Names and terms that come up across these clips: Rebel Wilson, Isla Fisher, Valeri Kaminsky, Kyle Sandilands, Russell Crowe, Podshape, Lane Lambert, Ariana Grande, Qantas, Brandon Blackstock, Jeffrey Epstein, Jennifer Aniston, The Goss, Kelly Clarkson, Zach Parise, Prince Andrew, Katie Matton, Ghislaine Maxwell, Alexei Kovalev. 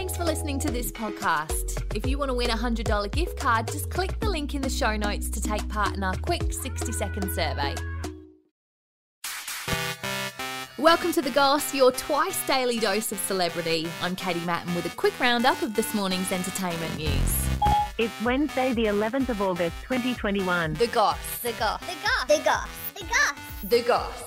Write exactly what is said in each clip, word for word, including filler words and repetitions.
Thanks for listening to this podcast. If you want to win a one hundred dollars gift card, just click the link in the show notes to take part in our quick sixty-second survey. Welcome to The Goss, your twice daily dose of celebrity. I'm Katie Matton with a quick roundup of this morning's entertainment news. It's Wednesday, the eleventh of August, twenty twenty-one. The Goss. The Goss. The Goss. The Goss. The Goss. The Goss.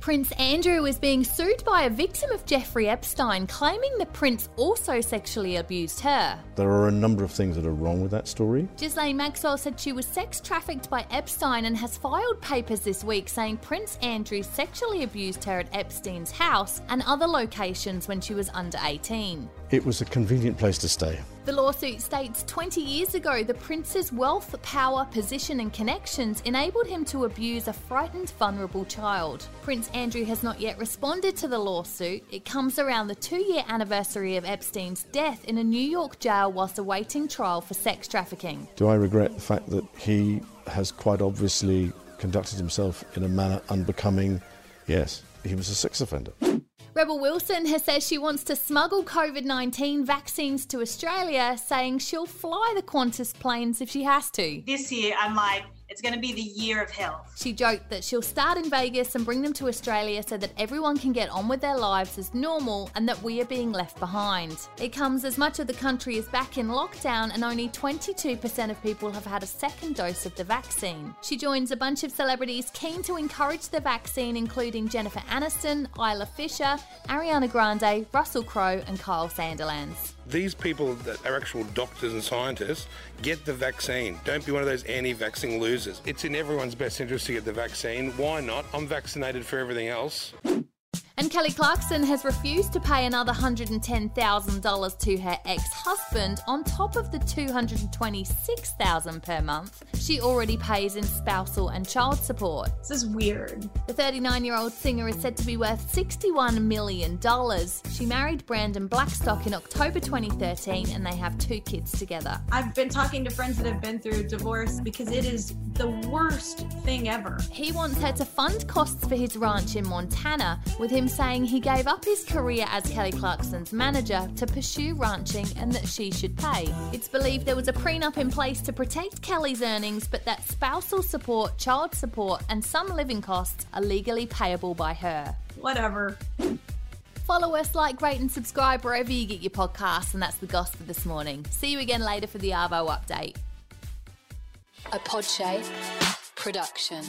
Prince Andrew is being sued by a victim of Jeffrey Epstein, claiming the prince also sexually abused her. There are a number of things that are wrong with that story. Ghislaine Maxwell said she was sex trafficked by Epstein and has filed papers this week saying Prince Andrew sexually abused her at Epstein's house and other locations when she was under eighteen. It was a convenient place to stay. The lawsuit states twenty years ago, the prince's wealth, power, position and connections enabled him to abuse a frightened, vulnerable child. Prince Andrew has not yet responded to the lawsuit. It comes around the two-year anniversary of Epstein's death in a New York jail whilst awaiting trial for sex trafficking. Do I regret the fact that he has quite obviously conducted himself in a manner unbecoming? Yes, he was a sex offender. Rebel Wilson has said she wants to smuggle covid nineteen vaccines to Australia, saying she'll fly the Qantas planes if she has to. This year, I'm like, it's going to be the year of health. She joked that she'll start in Vegas and bring them to Australia so that everyone can get on with their lives as normal and that we are being left behind. It comes as much of the country is back in lockdown and only twenty-two percent of people have had a second dose of the vaccine. She joins a bunch of celebrities keen to encourage the vaccine, including Jennifer Aniston, Isla Fisher, Ariana Grande, Russell Crowe and Kyle Sandilands. These people that are actual doctors and scientists, get the vaccine. Don't be one of those anti-vaccine losers. It's in everyone's best interest to get the vaccine. Why not? I'm vaccinated for everything else. And Kelly Clarkson has refused to pay another one hundred ten thousand dollars to her ex-husband on top of the two hundred twenty-six thousand dollars per month she already pays in spousal and child support. This is weird. The thirty-nine-year-old singer is said to be worth sixty-one million dollars. She married Brandon Blackstock in October twenty thirteen and they have two kids together. I've been talking to friends that have been through divorce because it is the worst thing ever. He wants her to fund costs for his ranch in Montana, with him saying he gave up his career as Kelly Clarkson's manager to pursue ranching and that she should pay. It's believed there was a prenup in place to protect Kelly's earnings, but that spousal support, child support and some living costs are legally payable by her. Whatever. Follow us, like, rate and subscribe wherever you get your podcasts, and that's The Goss for this morning. See you again later for the Arvo update. A Podshape production.